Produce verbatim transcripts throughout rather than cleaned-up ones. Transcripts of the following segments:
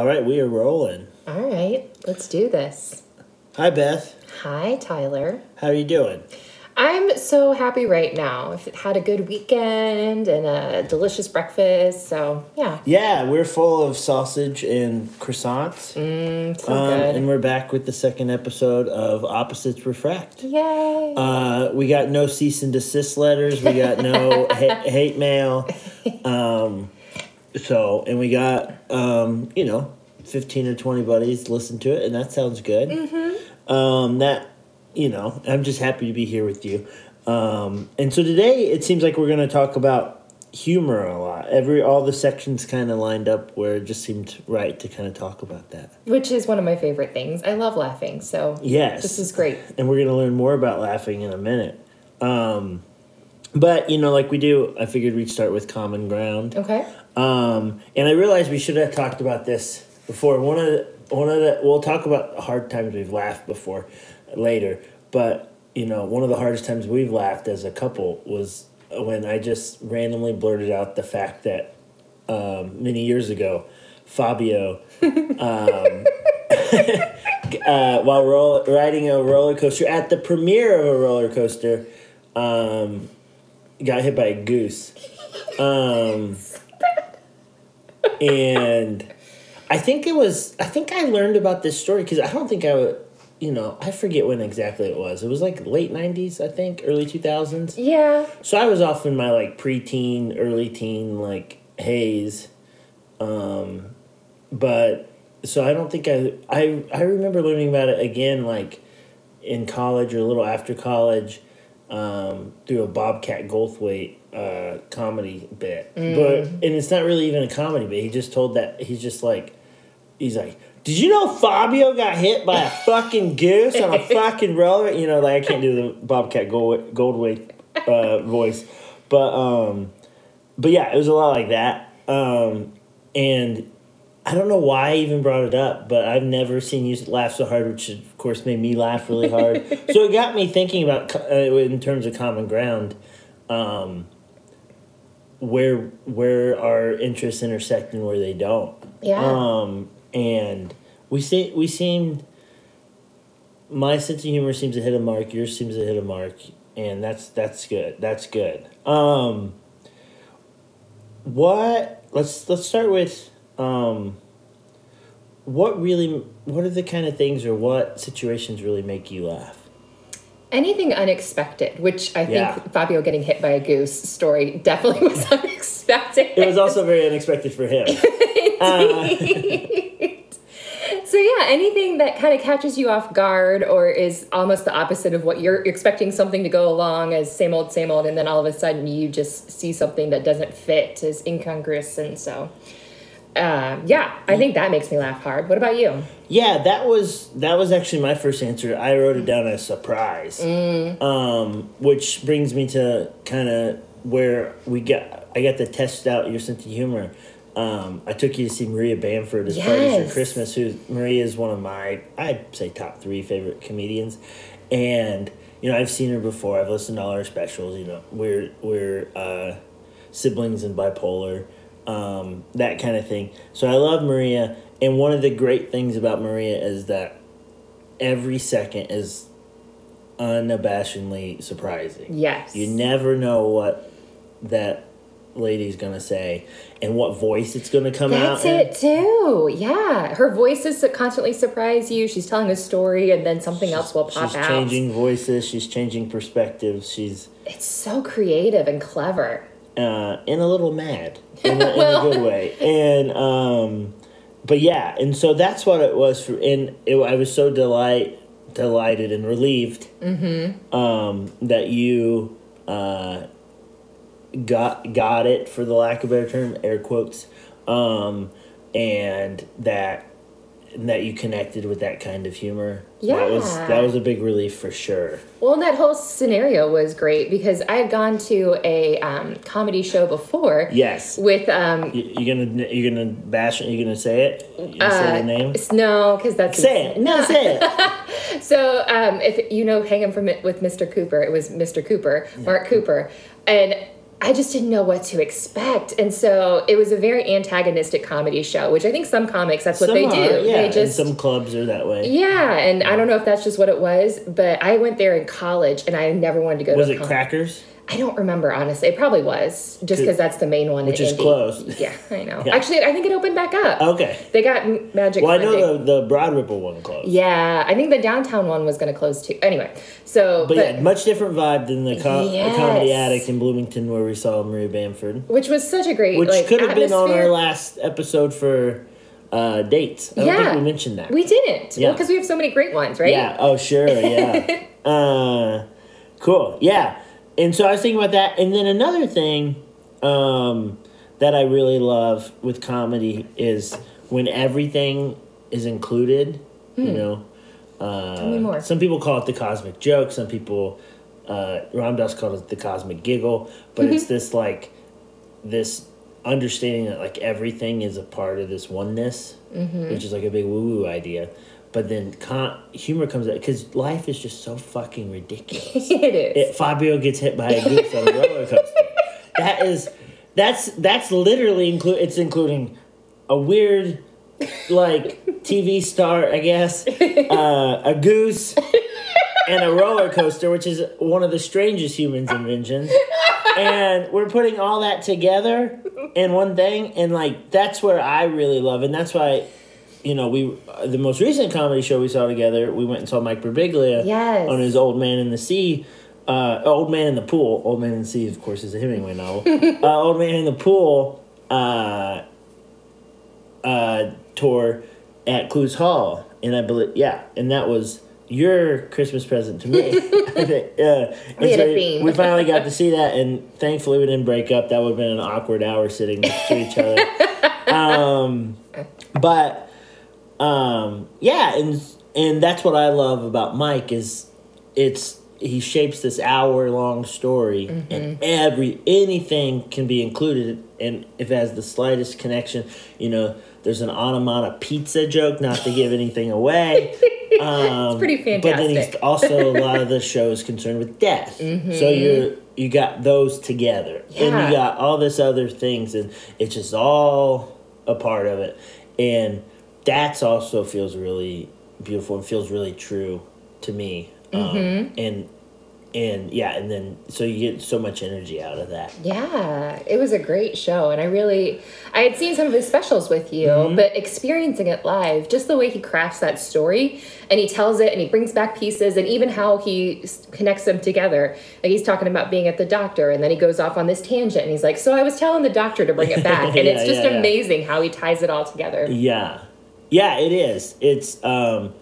All right, we are rolling. All right, let's do this. Hi, Beth. Hi, Tyler. How are you doing? I'm so happy right now. I've had a good weekend and a delicious breakfast, so yeah. Yeah, we're full of sausage and croissants. Mmm, so um, good. And we're back with the second episode of Opposites Refract. Yay! Uh, we got no cease and desist letters. We got no ha- hate mail. Um, so, and we got, um, you know, fifteen or twenty buddies listen to it, and that sounds good. Mm-hmm. Um, that... You know, I'm just happy to be here with you. Um, and so today, it seems like we're going to talk about humor a lot. Every all the sections kind of lined up where it just seemed right to kind of talk about that. Which is one of my favorite things. I love laughing, so yes, this is great. And we're going to learn more about laughing in a minute. Um, but, you know, like we do, I figured we'd start with common ground. Okay. Um, and I realized we should have talked about this before. One of the, one of the, we'll talk about hard times we've laughed before. Later, but you know, one of the hardest times we've laughed as a couple was when I just randomly blurted out the fact that um, many years ago, Fabio, um, uh, while roll- riding a roller coaster at the premiere of a roller coaster, um, got hit by a goose, um, and I think it was. I think I learned about this story because I don't think I would. You know, I forget when exactly it was. It was like late nineties, I think, early two thousands. Yeah. So I was off in my like preteen, early teen like haze. Um, but so I don't think I, I I remember learning about it again like in college or a little after college um, through a Bobcat Goldthwait uh, comedy bit. Mm. But and it's not really even a comedy bit. He just told that he's just like he's like. Did you know Fabio got hit by a fucking goose on a fucking roller? You know, like I can't do the Bobcat Gold, Goldthwait uh, voice, but um, but yeah, it was a lot like that. Um, and I don't know why I even brought it up, but I've never seen you laugh so hard, which of course made me laugh really hard. So it got me thinking about uh, in terms of common ground, um, where where our interests intersect and where they don't. Yeah. Um, And we see, we seemed, my sense of humor seems to hit a mark, yours seems to hit a mark, and that's that's good. That's good. Um, what let's let's start with um, what really what are the kind of things or what situations really make you laugh? Anything unexpected, which I think yeah. Fabio getting hit by a goose story definitely was unexpected. It was also very unexpected for him. Indeed. Uh. So yeah, anything that kind of catches you off guard or is almost the opposite of what you're expecting something to go along as same old, same old, and then all of a sudden you just see something that doesn't fit, is incongruous, and so... Uh, yeah, I think that makes me laugh hard. What about you? Yeah, that was that was actually my first answer. I wrote it down as surprise, mm. um, which brings me to kind of where we got. I got to test out your sense of humor. Um, I took you to see Maria Bamford as yes. Parties for Christmas. Who Maria is one of my, I'd say, top three favorite comedians, and you know I've seen her before. I've listened to all her specials. You know we're we're uh, siblings and bipolar. Um, that kind of thing. So I love Maria, and one of the great things about Maria is that every second is unabashedly surprising. Yes. You never know what that lady's going to say and what voice it's going to come That's out. That's it, in. too. Yeah. Her voices constantly surprise you. She's telling a story, and then something she's, else will pop she's out. She's changing voices. She's changing perspectives. She's. It's so creative and clever. Uh, and a little mad in, well, in a good way, and um, but yeah, and so that's what it was for. And it, I was so delight, delighted and relieved mm-hmm. um, that you uh, got got it, for the lack of a better term, air quotes, um, and that and that you connected with that kind of humor. Yeah, that was that was a big relief for sure. Well, and that whole scenario was great because I had gone to a um, comedy show before. Yes, with um, you, you're gonna you're gonna bash it. You're gonna say it. You're gonna uh, say the name. No, because that's say it. No, say it. So um, if you know, hang him from it with Mister Cooper. It was Mister Cooper, Mark yeah. Cooper, and I just didn't know what to expect. And so it was a very antagonistic comedy show, which I think some comics, that's what some they are, do. Yeah, they just, and some clubs are that way. Yeah, and I don't know if that's just what it was, but I went there in college, and I never wanted to go was to a Was it comic. Crackers? I don't remember, honestly. It probably was, just because that's the main one. Which is Indy. Closed. Yeah, I know. Yeah. Actually, I think it opened back up. Okay. They got Magic Well, Monday. I know the, the Broad Ripple one closed. Yeah, I think the downtown one was going to close, too. Anyway, so... But, but yeah, much different vibe than the, com- yes. the Comedy Attic in Bloomington where we saw Maria Bamford. Which was such a great, Which like, could have been on our last episode for... Uh, dates. I yeah. don't think we mentioned that. We didn't. Yeah. Well, because we have so many great ones, right? Yeah. Oh, sure. Yeah. uh, cool. Yeah. And so I was thinking about that. And then another thing um, that I really love with comedy is when everything is included, mm. you know. Uh, Tell me more. Some people call it the cosmic joke. Some people, uh, Ram Dass called it the cosmic giggle. But mm-hmm. it's this, like, this... understanding that like everything is a part of this oneness, mm-hmm. which is like a big woo-woo idea, but then con- humor comes out because life is just so fucking ridiculous. It is. It, Fabio gets hit by a goose on a roller coaster. That is, that's that's literally include. It's including a weird, like T V star, I guess, uh, a goose, and a roller coaster, which is one of the strangest humans' inventions. And we're putting all that together in one thing, and like that's where I really love, and that's why, you know, we uh, the most recent comedy show we saw together, we went and saw Mike Birbiglia yes. on his Old Man in the Sea, uh, Old Man in the Pool, Old Man in the Sea, of course, is a Hemingway novel, uh, Old Man in the Pool uh, uh, tour at Clues Hall, and I believe yeah, and that was. Your Christmas present to me. uh, we, had so a theme. We finally got to see that, and thankfully we didn't break up. That would have been an awkward hour sitting next to each other. Um, but um, yeah, and and that's what I love about Mike is it's he shapes this hour long story, mm-hmm. and every anything can be included, and if it has the slightest connection, you know. There's an onomatopoeia pizza joke, not to give anything away. Um, it's pretty fantastic. But then he's also, a lot of the show is concerned with death. Mm-hmm. So you you got those together. Yeah. And you got all this other things, and it's just all a part of it. And that also feels really beautiful and feels really true to me. Mm-hmm. Um, and... And, yeah, and then, so you get so much energy out of that. Yeah, it was a great show, and I really, I had seen some of his specials with you, mm-hmm. but experiencing it live, just the way he crafts that story, and he tells it, and he brings back pieces, and even how he connects them together. Like, he's talking about being at the doctor, and then he goes off on this tangent, and he's like, so I was telling the doctor to bring it back, and yeah, it's just yeah, amazing yeah. how he ties it all together. Yeah. Yeah, it is. It's, um,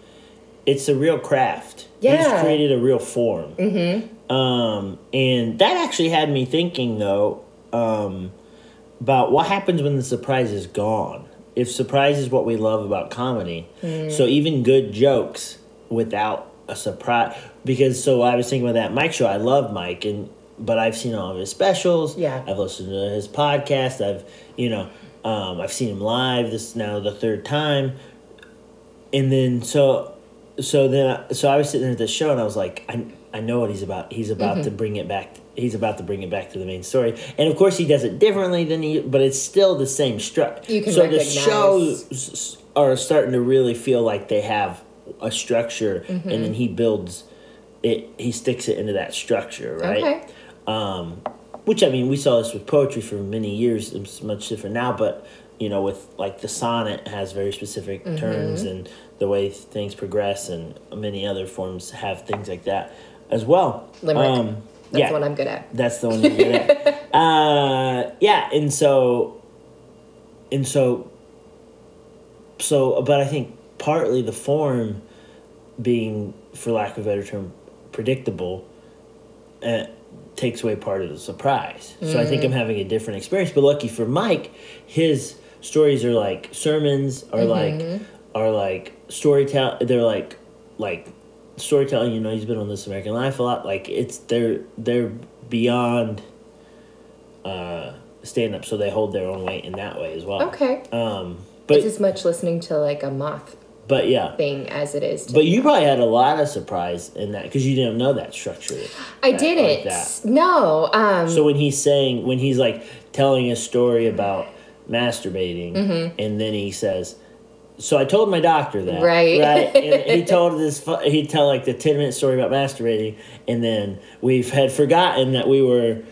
it's a real craft. Yeah. He's created a real form. Mm-hmm. Um, and that actually had me thinking, though, um, about what happens when the surprise is gone. If surprise is what we love about comedy. Mm. So even good jokes without a surprise. Because, so I was thinking about that Mike show. I love Mike, and but I've seen all of his specials. Yeah. I've listened to his podcast. I've, you know, um, I've seen him live. This is now the third time. And then, so... So then, so I was sitting there at the show, and I was like, I, I know what he's about. He's about mm-hmm. to bring it back. He's about to bring it back to the main story, and of course, he does it differently than he. But it's still the same structure. You can so recognize. The shows are starting to really feel like they have a structure, mm-hmm. and then he builds it. He sticks it into that structure, right? Okay. Um, which I mean, we saw this with poetry for many years. It's much different now, but you know, with like the sonnet has very specific mm-hmm. turns and. The way things progress and many other forms have things like that as well. Limerick. Um, that's yeah, the one I'm good at. That's the one you're good at. Uh, yeah, and so, and so, so, but I think partly the form being, for lack of a better term, predictable uh, takes away part of the surprise. Mm-hmm. So I think I'm having a different experience. But lucky for Mike, his stories are like sermons, are mm-hmm. like... are like storytelling, they're like, like storytelling, you know, he's been on This American Life a lot, like it's, they're, they're beyond uh, stand-up, so they hold their own weight in that way as well. Okay. Um, but it's as much listening to like a moth but yeah, thing as it is. But you probably had a lot of surprise in that because you didn't know that structure. I that, didn't. Like no. Um, so when he's saying, when he's like telling a story about masturbating, mm-hmm. and then he says, so I told my doctor that. Right. Right. And he told this, he'd tell like the ten minute story about masturbating, and then we had forgotten that we were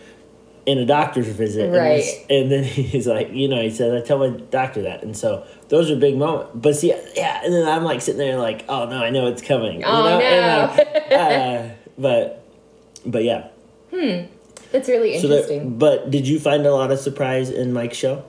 in a doctor's visit. Right. And, this, and then he's like, you know, he said, I tell my doctor that. And so those are big moments. But see, yeah. And then I'm like sitting there like, oh no, I know it's coming. Oh, you know? No. And, uh, uh, but, but yeah. Hmm. That's really interesting. So there, but did you find a lot of surprise in Mike's show?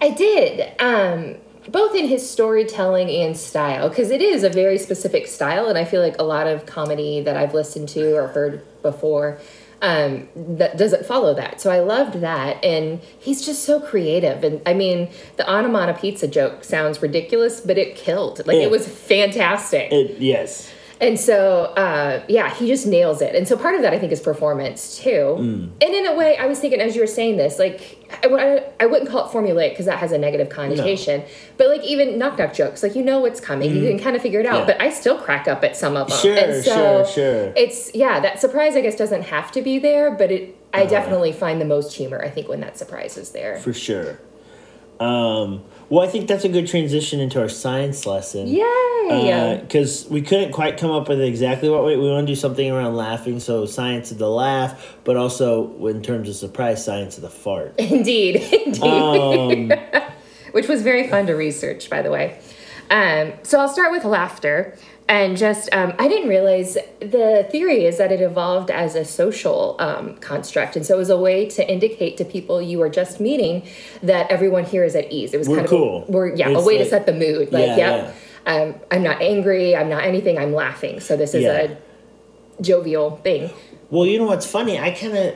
I did. Um, both in his storytelling and style, because it is a very specific style, and I feel like a lot of comedy that I've listened to or heard before um, that doesn't follow that. So I loved that, and he's just so creative. And I mean, the Anamana pizza joke sounds ridiculous, but it killed. Like, it, it was fantastic. It, yes. And so, uh, yeah, he just nails it. And so part of that, I think, is performance, too. Mm. And in a way, I was thinking, as you were saying this, like, I, I, I wouldn't call it formulaic because that has a negative connotation. No. But, like, even knock-knock jokes, like, you know what's coming. Mm-hmm. You can kind of figure it out. Yeah. But I still crack up at some of them. Sure, and so sure, sure. It's, yeah, that surprise, I guess, doesn't have to be there. But it, I uh-huh. definitely find the most humor, I think, when that surprise is there. For sure. Um, well, I think that's a good transition into our science lesson. Yay! Because uh, we couldn't quite come up with exactly what we, we want to do something around laughing, so science of the laugh, but also in terms of surprise, science of the fart. Indeed, indeed. Um, Which was very fun to research, by the way. Um, so I'll start with laughter. And just, um, I didn't realize, the theory is that it evolved as a social um, construct. And so it was a way to indicate to people you are just meeting that everyone here is at ease. It was we're kind of cool. a, we're, yeah, it's a way like, to set the mood. Like, yeah, yep, yeah. Um, I'm not angry. I'm not anything. I'm laughing. So this is yeah. a jovial thing. Well, you know what's funny? I kind of,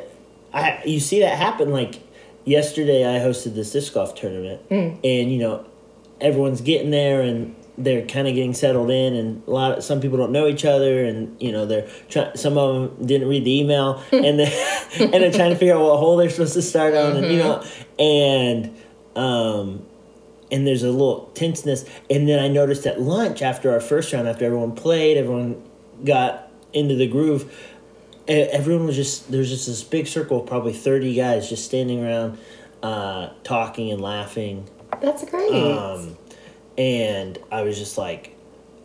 I you see that happen. Like, yesterday I hosted this disc golf tournament. Mm. And, you know, everyone's getting there and they're kind of getting settled in, and a lot of, some people don't know each other, and you know they're try, some of them didn't read the email, and they and they're trying to figure out what hole they're supposed to start on, mm-hmm. and you know, and um, and there's a little tenseness, and then I noticed at lunch after our first round, after everyone played, everyone got into the groove, everyone was just there's just this big circle of probably thirty guys just standing around, uh, talking and laughing. That's great. Um, And I was just like,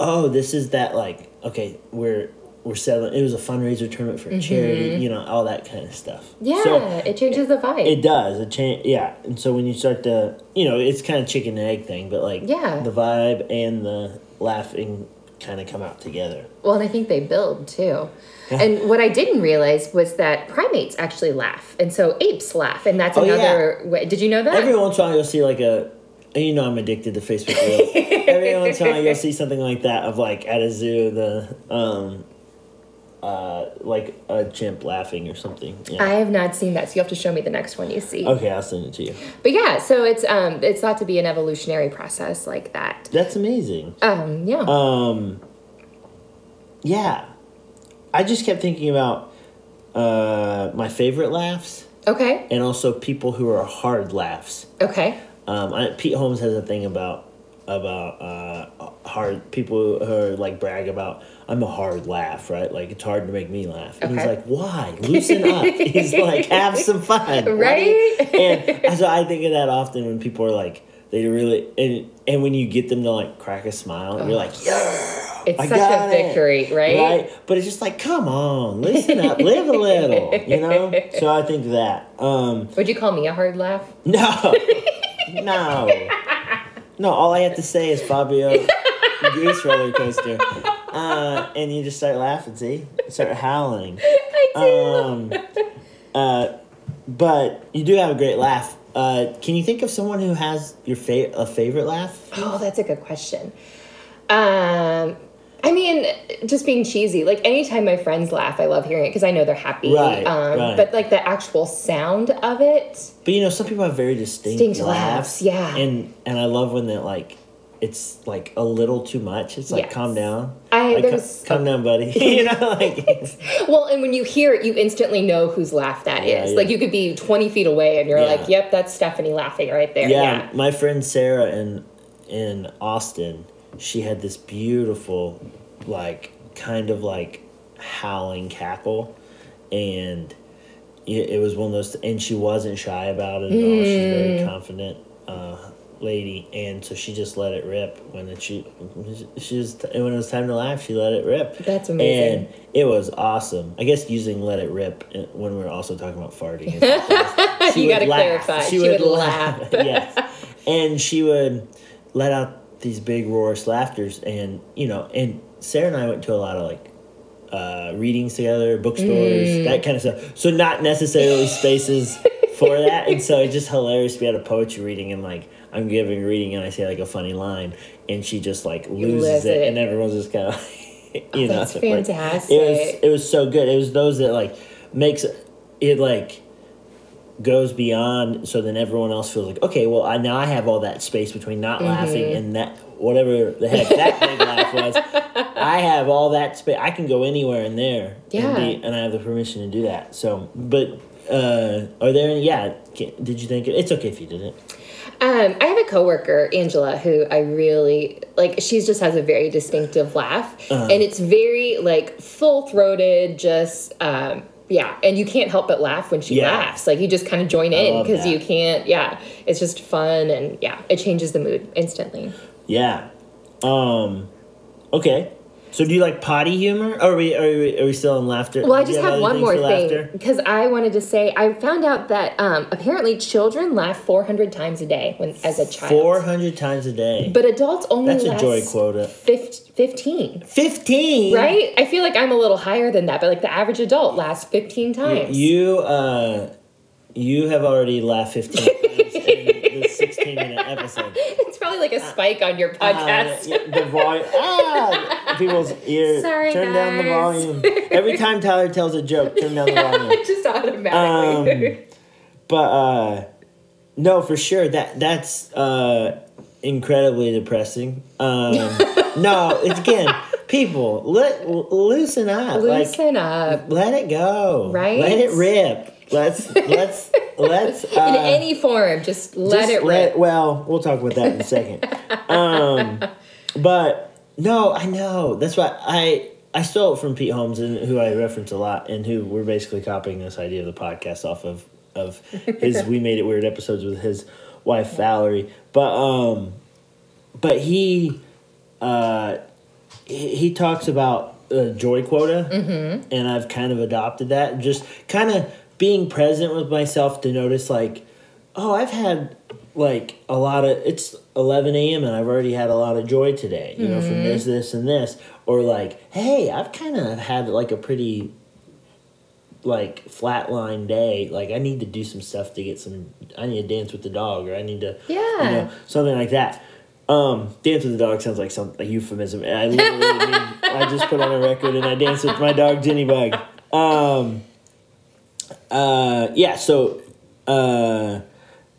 oh, this is that, like, okay, we're we're selling. It was a fundraiser tournament for a mm-hmm. charity, you know, all that kind of stuff. Yeah, so it changes the vibe. It does. It cha- Yeah. And so when you start to, you know, it's kind of chicken and egg thing, but, like, yeah. the vibe and the laughing kind of come out together. Well, and I think they build, too. Yeah. And what I didn't realize was that primates actually laugh. And so apes laugh. And that's oh, another yeah. way. Did you know that? Every once in a while you'll see, like, a... You know I'm addicted to Facebook Reels. Every once in a while you'll see something like that of, like, at a zoo, the, um, uh, like, a chimp laughing or something. Yeah. I have not seen that, so you have to show me the next one you see. Okay, I'll send it to you. But, yeah, so it's um, it's thought to be an evolutionary process like that. That's amazing. Um, yeah. Um, yeah. I just kept thinking about uh, my favorite laughs. Okay. And also people who are hard laughs. Okay. Um, I, Pete Holmes has a thing about about uh, hard people who are like brag about I'm a hard laugh, right? Like it's hard to make me laugh. Okay. And he's like, why? Loosen up. He's like, have some fun, right? right? And so I think of that often when people are like, they really and and when you get them to like crack a smile, and oh. you're like, yeah. It's I such a victory, right? right? But it's just like, come on, listen up, live a little, you know. So I think that. Um, Would you call me a hard laugh? No. No, no. All I have to say is Fabio, Goose Roller Coaster, uh, and you just start laughing. See, start howling. I do. Um, uh, but you do have a great laugh. Uh, can you think of someone who has your fa- a favorite laugh? Oh, that's a good question. Um, I mean, just being cheesy. Like anytime my friends laugh, I love hearing it because I know they're happy. Right, um, right. But like the actual sound of it. But you know, some people have very distinct, distinct laughs. laughs. Yeah. And and I love when they're like, it's like a little too much. It's like yes. calm down. I like, was, calm okay. down, buddy. You know, like. Well, and when you hear it, you instantly know whose laugh that yeah, is. Yeah. Like you could be twenty feet away, and you're yeah. like, "Yep, that's Stephanie laughing right there." Yeah. yeah. My friend Sarah in in Austin. she had this beautiful, like, kind of like howling cackle, and it, it was one of those, and she wasn't shy about it at mm. all. She's a very confident uh, lady, and so she just let it rip. When it, she, she was, when it was time to laugh, she let it rip. That's amazing. And it was awesome. I guess using let it rip when we were also talking about farting. She you got to clarify. She, she would, would laugh. laugh. Yes. And she would let out these big roars, laughters, and, you know, and Sarah and I went to a lot of, like, uh, readings together, bookstores, mm. that kind of stuff. So not necessarily spaces for that. And so it's just hilarious. We had a poetry reading, and, like, I'm giving a reading, and I say, like, a funny line, and she just, like, loses it, it, and everyone's just kind of, you oh, know. That's so, fantastic. Like, it was, it was so good. It was those that, like, makes it, like, goes beyond, so then everyone else feels like, okay, well, I now I have all that space between not mm-hmm. laughing and that, whatever the heck that big laugh was. I have all that space. I can go anywhere in there. Yeah. And, be, and I have the permission to do that. So, but uh, are there any, yeah, can, did you think, it, it's okay if you didn't? Um, I have a coworker, Angela, who I really, like, she just has a very distinctive laugh. Uh-huh. And it's very, like, full-throated, just, um, yeah, and you can't help but laugh when she yeah. laughs. Like, you just kind of join in because you can't, yeah. It's just fun, and, yeah, it changes the mood instantly. Yeah. Um, okay. So do you like potty humor? Or are we, are we, are we still in laughter? Well, I just have, have one more thing, because I wanted to say, I found out that um, apparently children laugh four hundred times a day when as a child. four hundred times a day. But adults only laugh. That's a joy quota. fifteen. fifteen? Right? I feel like I'm a little higher than that, but like the average adult laughs fifteen times. You, you, uh, you have already laughed fifteen times in this sixteen-minute episode. Probably like a spike on your podcast. Uh, yeah, the volume. Ah, people's ears. Sorry, turn guys. down the volume. Every time Tyler tells a joke, turn down the volume. It's just automatically. Um, but uh, no, for sure. That that's uh, incredibly depressing. Um, no, it's again, people, let loosen up. Loosen like, up. Let it go. Right. Let it rip. Let's let's let's uh, in any form, just let just it rip. Let, well, we'll talk about that in a second. Um, but no, I know that's why I I stole it from Pete Holmes, and who I reference a lot, and who we're basically copying this idea of the podcast off of of his We Made It Weird episodes with his wife Valerie. But um, but he uh he, he talks about a joy quota, mm-hmm. and I've kind of adopted that, just kind of. Being present with myself to notice, like, oh, I've had, like, a lot of, it's eleven a.m. and I've already had a lot of joy today, you mm-hmm. know, from this, this, and this. Or, like, hey, I've kind of had, like, a pretty, like, flatline day. Like, I need to do some stuff to get some, I need to dance with the dog, or I need to, yeah. you know, something like that. Um, dance with the dog sounds like some, a euphemism. I literally mean, I just put on a record and I danced with my dog, Jenny Bug. Um... Uh, yeah, so, uh,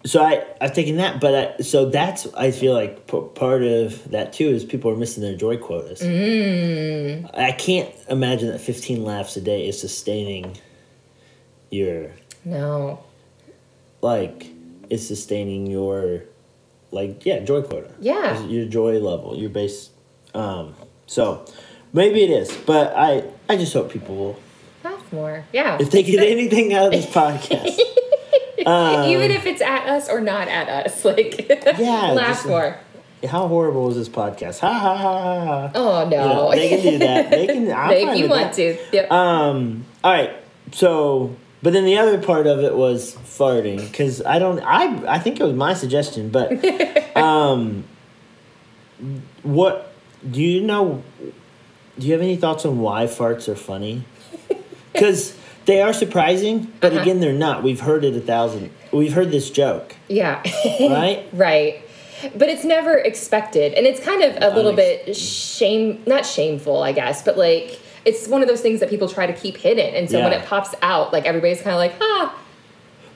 so I, I've taken that, but I, so that's, I feel like p- part of that too is people are missing their joy quotas. Mm. I can't imagine that fifteen laughs a day is sustaining your, no, like, it's sustaining your, like, yeah, joy quota. Yeah. Your joy level, your base. Um, so maybe it is, but I, I just hope people will. More, yeah. If they get anything out of this podcast, um, even if it's at us or not at us, like, yeah, laugh just, more. How horrible is this podcast? Ha ha ha ha! Oh no, you know, they can do that. They can. I'm they, fine you with want that. To? Yep. Um. All right. So, but then the other part of it was farting, because I don't. I I think it was my suggestion, but um, what do you know? Do you have any thoughts on why farts are funny? Because they are surprising, but uh-huh. again, they're not. We've heard it a thousand. We've heard this joke. Yeah. Right? Right. But it's never expected. And it's kind of a little Unex- bit shame, not shameful, I guess, but like it's one of those things that people try to keep hidden. And so yeah. when it pops out, like everybody's kind of like, ah.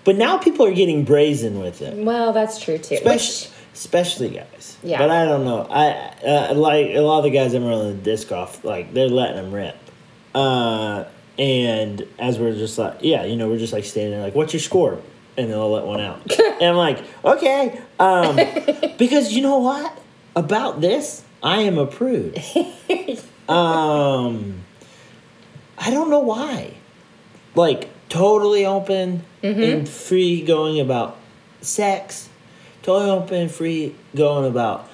But now people are getting brazen with it. Well, that's true too. Especially, especially guys. Yeah. But I don't know. I uh, like a lot of the guys I'm running the disc off, like they're letting them rip. Uh, And as we're just like, yeah, you know, we're just like standing there like, what's your score? And they'll let one out. And I'm like, okay. Um, because you know what? About this, I am approved. um, I don't know why. Like, totally open mm-hmm. and free going about sex. Totally open and free going about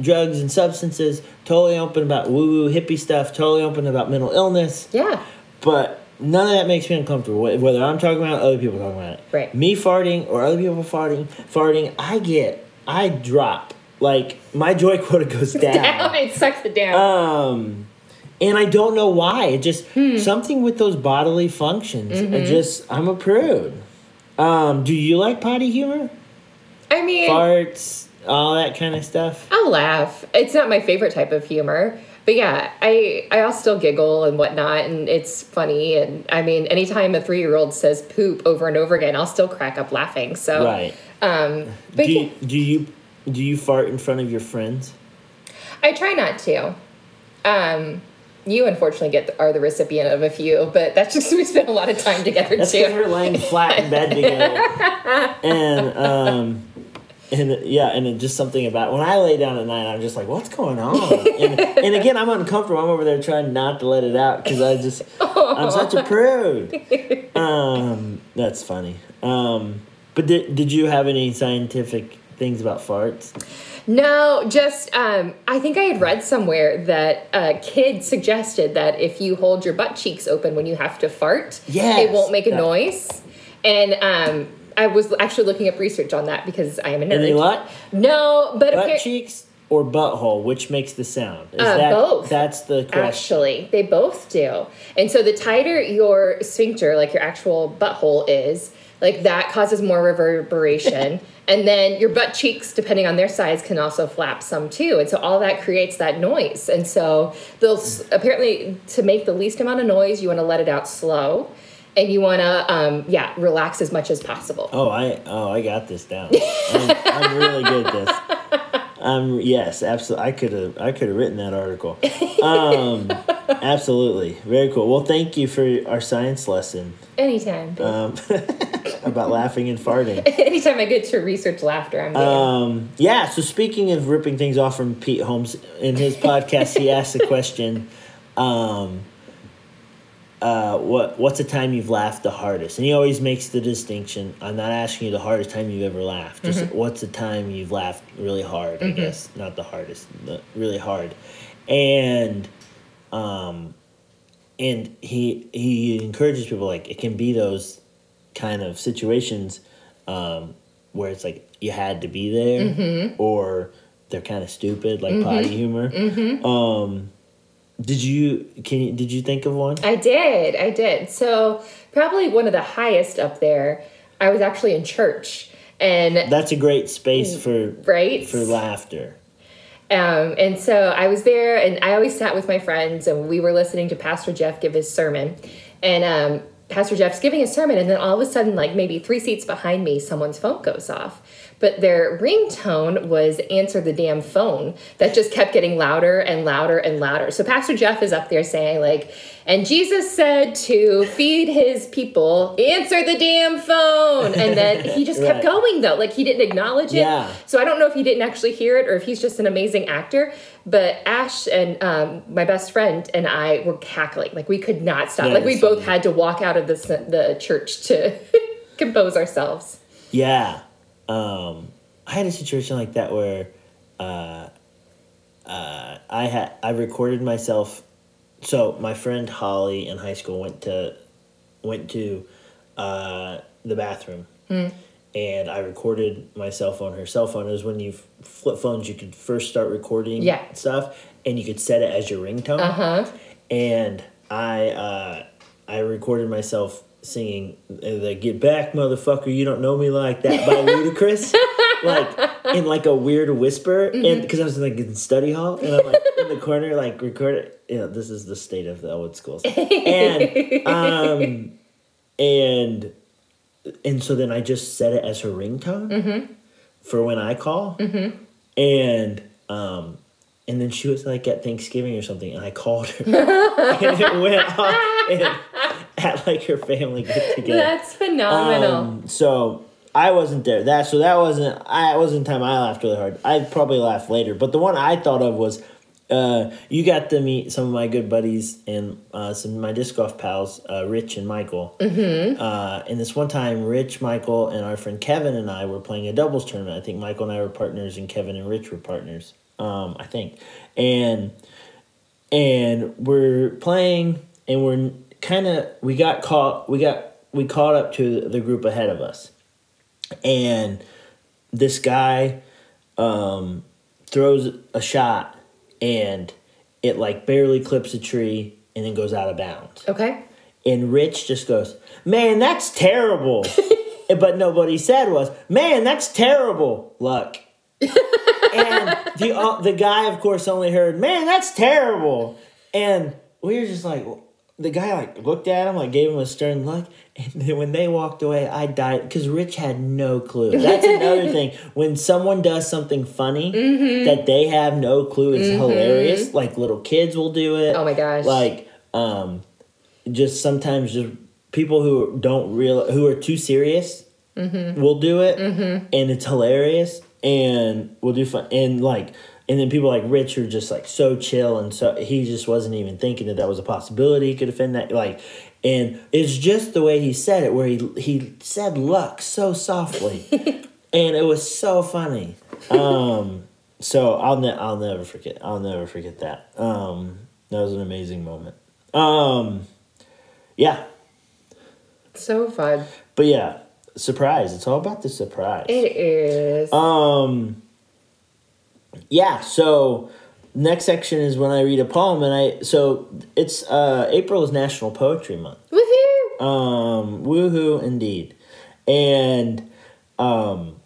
drugs and substances. Totally open about woo-woo hippie stuff. Totally open about mental illness. Yeah. But none of that makes me uncomfortable, whether I'm talking about it or other people talking about it. Right. Me farting or other people farting, farting, I get, I drop. Like, my joy quota goes down. down. It sucks it down. Um, and I don't know why. It just, hmm. something with those bodily functions. Mm-hmm. I just, I'm a prude. Um, do you like potty humor? I mean. Farts, all that kind of stuff. I'll laugh. It's not my favorite type of humor. But yeah, I, I'll still giggle and whatnot, and it's funny. And I mean, anytime a three-year-old says poop over and over again, I'll still crack up laughing. So, right. Um, but do, you, do you do you fart in front of your friends? I try not to. Um, you unfortunately get the, are the recipient of a few, but that's just we spend a lot of time together. That's too. That's because we're laying flat in bed together, and. Um, And yeah, and just something about when I lay down at night, I'm just like, what's going on? And, and again, I'm uncomfortable. I'm over there trying not to let it out because I just, oh. I'm such a prude. Um, that's funny. Um, but did, did you have any scientific things about farts? No, just um, I think I had read somewhere that a kid suggested that if you hold your butt cheeks open when you have to fart, yes, it won't make a that- noise. And um I was actually looking up research on that because I am a nerd. Any luck? No, but butt appear- cheeks or butthole, which makes the sound? Is uh, that, both. That's the question. Actually, they both do. And so the tighter your sphincter, like your actual butthole is, like that causes more reverberation. And then your butt cheeks, depending on their size, can also flap some too. And so all that creates that noise. And so they'll apparently, to make the least amount of noise, you want to let it out slow. And you want to, um, yeah, relax as much as possible. Oh, I oh I got this down. I'm, I'm really good at this. Um, yes, absolutely. I could have I could have written that article. Um, absolutely, very cool. Well, thank you for our science lesson. Anytime. Um, about laughing and farting. Anytime I get to research laughter, I'm good. Um, yeah. So speaking of ripping things off from Pete Holmes in his podcast, he asked the question. Um, Uh, what what's the time you've laughed the hardest? And he always makes the distinction. I'm not asking you the hardest time you've ever laughed. Just mm-hmm. what's the time you've laughed really hard? Mm-hmm. I guess not the hardest, but really hard. And um, and he he encourages people, like, it can be those kind of situations um, where it's like you had to be there, mm-hmm. or they're kind of stupid, like mm-hmm. potty humor. Mm-hmm. Um, Did you can you, did you think of one? I did, I did. So probably one of the highest up there. I was actually in church, and that's a great space for right for laughter. Um, and so I was there, and I always sat with my friends, and we were listening to Pastor Jeff give his sermon, and um, Pastor Jeff's giving a sermon, and then all of a sudden, like maybe three seats behind me, someone's phone goes off. But their ringtone was "Answer the Damn Phone" that just kept getting louder and louder and louder. So Pastor Jeff is up there saying, like, and Jesus said to feed his people, answer the damn phone. And then he just kept right. going, though. Like, he didn't acknowledge it. Yeah. So I don't know if he didn't actually hear it or if he's just an amazing actor. But Ash and um, my best friend and I were cackling. Like, we could not stop. Yeah, like, we both funny. had to walk out of the, the church to compose ourselves. Yeah. Um, I had a situation like that where uh, uh, I had I recorded myself. So my friend Holly in high school went to went to uh, the bathroom, mm. and I recorded myself on her cell phone. It was when you flip phones, you could first start recording yeah. stuff, and you could set it as your ringtone. Uh-huh. And I uh, I recorded myself singing the "Get Back, Motherfucker, You Don't Know Me Like That" by Ludacris, like in like a weird whisper, mm-hmm. and because I was like in study hall, and I'm like in the corner, like recording. You know, this is the state of the old schools, and um, and and so then I just set it as her ringtone mm-hmm. for when I call, mm-hmm. and um. And then she was like at Thanksgiving or something, and I called her, and it went off and at like her family get together. That's phenomenal. Um, so I wasn't there. That so that wasn't I wasn't time I laughed really hard. I probably laughed later, but the one I thought of was Uh, you got to meet some of my good buddies and uh, some of my disc golf pals, uh, Rich and Michael. Mm-hmm. Uh, and this one time, Rich, Michael, and our friend Kevin and I were playing a doubles tournament. I think Michael and I were partners, and Kevin and Rich were partners, um, I think. And and we're playing, and we're kind of we got caught we got we caught up to the group ahead of us, and this guy um, throws a shot. And it, like, barely clips a tree and then goes out of bounds. Okay. And Rich just goes, man, that's terrible. But no, what he said was, man, that's terrible. Luck. And the uh, the guy, of course, only heard, man, that's terrible. And we were just like, the guy, like, looked at him, like, gave him a stern look. And then when they walked away, I died. Because Rich had no clue. That's another thing. When someone does something funny mm-hmm. that they have no clue is mm-hmm. hilarious. Like, little kids will do it. Oh, my gosh. Like, um, just sometimes just people who don't real who are too serious mm-hmm. will do it. Mm-hmm. And it's hilarious. And we'll do fun. And, like... And then people like Rich are just, like, so chill, and so he just wasn't even thinking that that was a possibility he could offend that. Like, and it's just the way he said it, where he he said luck so softly, and it was so funny. Um, so I'll ne- I'll never forget. I'll never forget that. Um, that was an amazing moment. Um, yeah. So fun. But yeah, surprise. It's all about the surprise. It is. Um. Yeah, so next section is when I read a poem, and I so it's uh, April is National Poetry Month. Woohoo! Um, woohoo indeed, and um,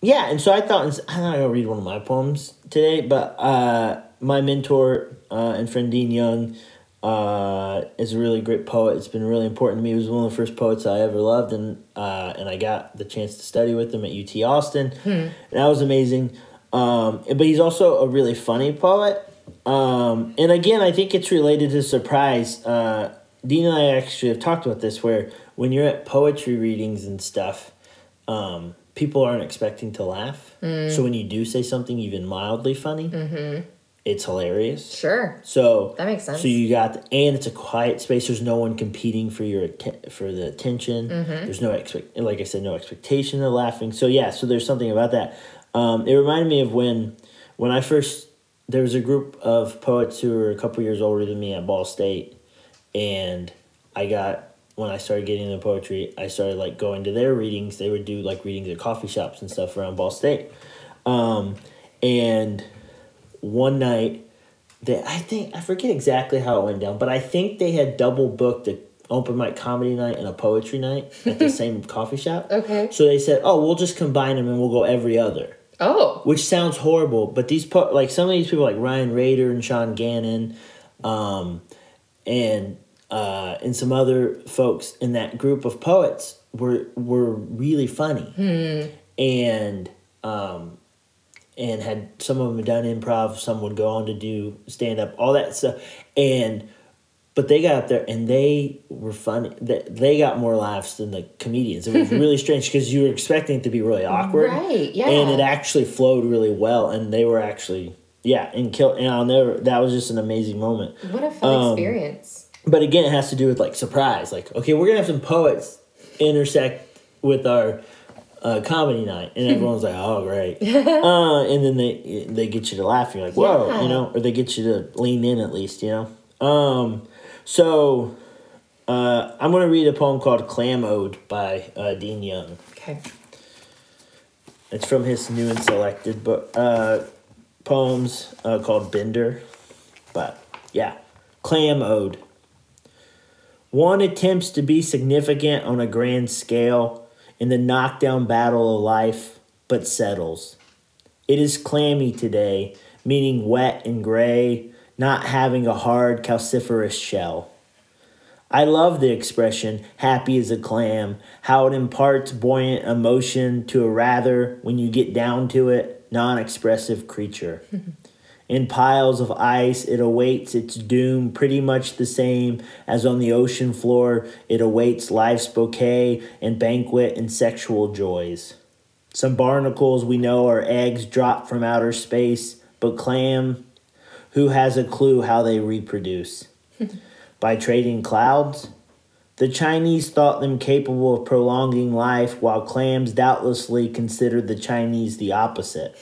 yeah, and so I thought I'm not gonna read one of my poems today, but uh, my mentor uh, and friend Dean Young uh, is a really great poet. It's been really important to me. He was one of the first poets I ever loved, and uh, and I got the chance to study with him at U T Austin, hmm. and that was amazing. Um, but he's also a really funny poet. Um, and again, I think it's related to surprise. Uh, Dean and I actually have talked about this, where when you're at poetry readings and stuff, um, people aren't expecting to laugh. Mm. So when you do say something even mildly funny, mm-hmm. it's hilarious. Sure. So that makes sense. So you got, the, and it's a quiet space. There's no one competing for your att- for the attention. Mm-hmm. There's no expect, like I said, no expectation of laughing. So yeah, so there's something about that. Um, it reminded me of when when I first, there was a group of poets who were a couple years older than me at Ball State, and I got, when I started getting into poetry, I started, like, going to their readings. They would do, like, readings at coffee shops and stuff around Ball State. Um, and one night, they, I think, I forget exactly how it went down, but I think they had double booked a open mic comedy night and a poetry night at the same coffee shop. Okay. So they said, oh, we'll just combine them and we'll go every other. Oh. Which sounds horrible, but these po- like some of these people like Ryan Rader and Sean Gannon um, and uh, and some other folks in that group of poets were were really funny. Hmm. And um, and had some of them done improv, some would go on to do stand up, all that stuff. And but they got up there and they were funny. They got more laughs than the comedians. It was really strange because you were expecting it to be really awkward. Right, yeah. And it actually flowed really well. And they were actually, yeah, and killed. And I'll never, that was just an amazing moment. What a fun um, experience. But again, it has to do with like surprise. Like, okay, we're going to have some poets intersect with our uh, comedy night. And everyone's like, oh, great. uh, and then they they get you to laugh. And you're like, whoa, yeah. you know, or they get you to lean in at least, you know. Um, So, uh, I'm going to read a poem called Clam Ode by uh, Dean Young. Okay. It's from his new and selected book, uh, poems uh, called Bender. But, yeah. Clam Ode. One attempts to be significant on a grand scale in the knockdown battle of life, but settles. It is clammy today, meaning wet and gray, not having a hard, calciferous shell. I love the expression, happy as a clam, how it imparts buoyant emotion to a rather, when you get down to it, non-expressive creature. In piles of ice, it awaits its doom pretty much the same as on the ocean floor, it awaits life's bouquet and banquet and sexual joys. Some barnacles we know are eggs dropped from outer space, but clam... who has a clue how they reproduce. By trading clouds, the Chinese thought them capable of prolonging life, while clams doubtlessly considered the Chinese the opposite.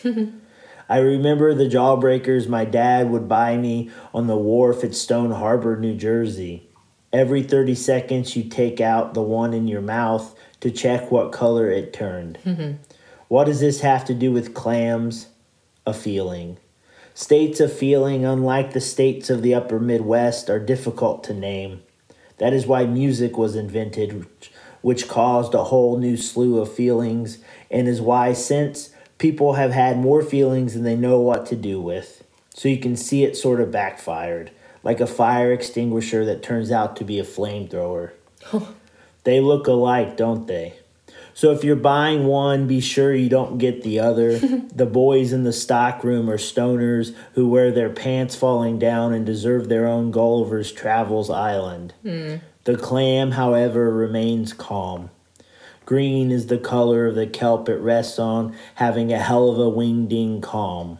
I remember the jawbreakers my dad would buy me on the wharf at Stone Harbor, New Jersey. Every thirty seconds, you take out the one in your mouth to check what color it turned. What does this have to do with clams? A feeling. States of feeling, unlike the states of the upper Midwest, are difficult to name. That is why music was invented, which caused a whole new slew of feelings, and is why since people have had more feelings than they know what to do with. So you can see it sort of backfired, like a fire extinguisher that turns out to be a flamethrower. They look alike, don't they? So if you're buying one, be sure you don't get the other. The boys in the stockroom are stoners who wear their pants falling down and deserve their own Gulliver's Travels island. Mm. The clam, however, remains calm. Green is the color of the kelp it rests on, having a hell of a wingding calm.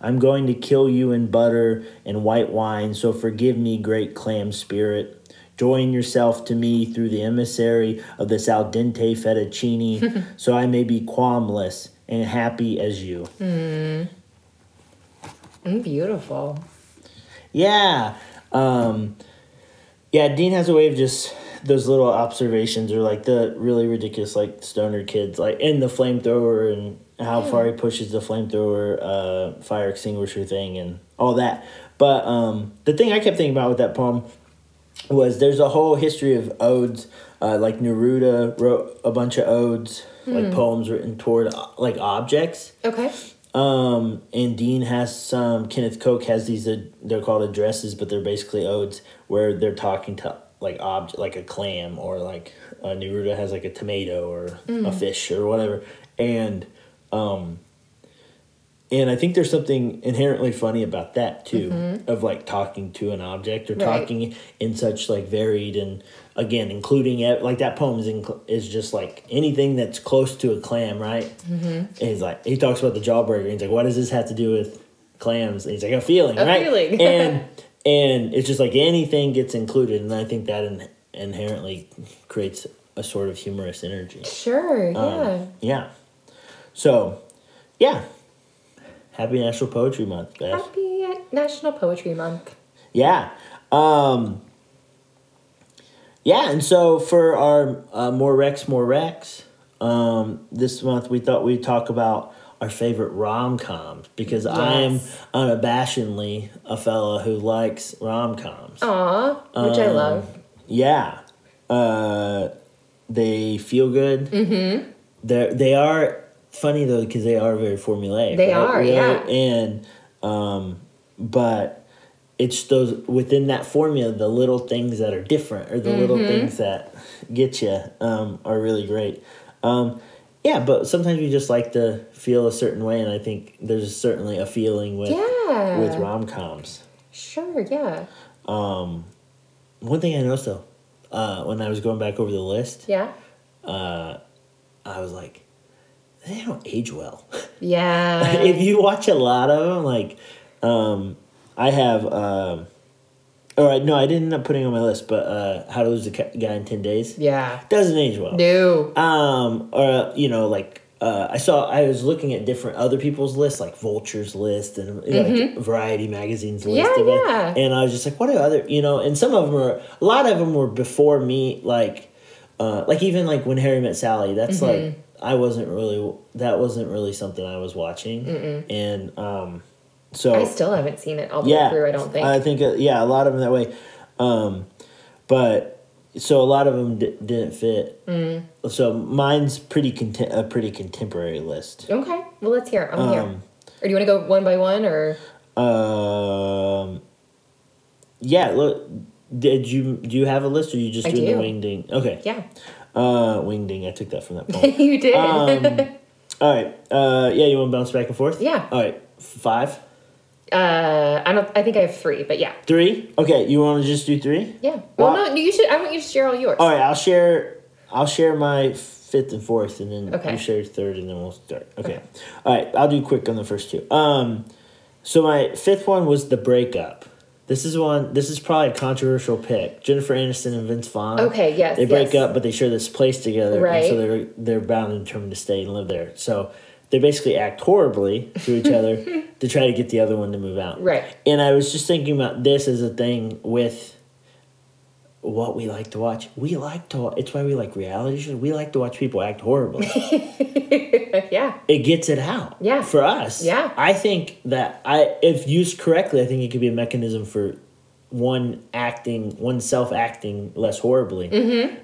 I'm going to kill you in butter and white wine, so forgive me, great clam spirit. Join yourself to me through the emissary of this al dente fettuccine, so I may be qualmless and happy as you. Mm. Mm, beautiful. Yeah. Um, yeah, Dean has a way of just, those little observations are like the really ridiculous, like, stoner kids, like, and the flamethrower and how yeah. far he pushes the flamethrower uh, fire extinguisher thing and all that. But um, the thing I kept thinking about with that poem was there's a whole history of odes, uh, like Neruda wrote a bunch of odes, mm. like poems written toward like objects. Okay. Um, and Dean has some, Kenneth Koch has these, uh, they're called addresses, but they're basically odes where they're talking to like object, like a clam, or like uh, Neruda has like a tomato or mm. a fish or whatever. And, um, and I think there's something inherently funny about that, too, mm-hmm. of, like, talking to an object or right. talking in such, like, varied and, again, including, like, that poem is, in, is just, like, anything that's close to a clam, right? Mm-hmm. And he's like, he talks about the jawbreaker. And he's like, what does this have to do with clams? And he's like, a feeling, a right? A feeling. and, and it's just, like, anything gets included. And I think that in, inherently creates a sort of humorous energy. Sure, um, yeah. Yeah. So, yeah. Happy National Poetry Month, Beth. Happy National Poetry Month. Yeah. Um, yeah, and so for our uh, More Recs, More Recs, um, this month we thought we'd talk about our favorite rom-coms, because yes. I am unabashedly a fella who likes rom-coms. Aw, which um, I love. Yeah. Uh, they feel good. Mm-hmm. They're, they are... Funny, though, because they are very formulaic. They right? are, really? yeah. And, um, but it's those, within that formula, the little things that are different, or the mm-hmm. little things that get you, um, are really great. Um, yeah, but sometimes we just like to feel a certain way, and I think there's certainly a feeling with, yeah. with rom-coms. Sure, yeah. Um, one thing I noticed, though, uh, when I was going back over the list, yeah, uh, I was like, they don't age well. Yeah. If you watch a lot of them, like, um, I have, um, all right, no, I didn't end up putting on my list, but uh, How to Lose a Guy in ten days. Yeah. Doesn't age well. No. Um, or, you know, like, uh, I saw, I was looking at different other people's lists, like Vulture's list and you know, mm-hmm. like Variety Magazine's list. Yeah, of it. yeah. And I was just like, what are other, you know, and some of them are, a lot of them were before me, like, uh, like even like When Harry Met Sally, that's mm-hmm. like, I wasn't really, that wasn't really something I was watching. Mm-mm. And um, so. I still haven't seen it all the yeah, way through, I don't think. I think, uh, yeah, a lot of them that way. Um, but, so a lot of them d- didn't fit. Mm. So mine's pretty contem- a pretty contemporary list. Okay, well, let's hear it. I'm um, here. Or do you want to go one by one, or? Um, yeah, look, did you, do you have a list, or you just I do the wing ding? Okay. Yeah. Uh, wingding. I took that from that poem. You did. Um, all right. Uh, yeah, you want to bounce back and forth? Yeah. All right. Five? Uh, I don't. I think I have three, but yeah. Three? Okay. You want to just do three? Yeah. Well, well no. You should. I want you to share all yours. All right. I'll share. I'll share my fifth and fourth, and then okay. you share your third, and then we'll start. Okay. okay. All right. I'll do quick on the first two. Um, So my fifth one was The Breakup. This is one. This is probably a controversial pick. Jennifer Aniston and Vince Vaughn. Okay, yes, They break yes. up, but they share this place together. Right. And so they're, they're bound and determined to stay and live there. So they basically act horribly to each other to try to get the other one to move out. Right. And I was just thinking about this as a thing with what we like to watch. We like to watch. It's why we like reality shows. We like to watch people act horribly. Yeah. It gets it out. Yeah. For us. Yeah. I think that I, if used correctly, I think it could be a mechanism for one acting, oneself acting less horribly. Mm-hmm.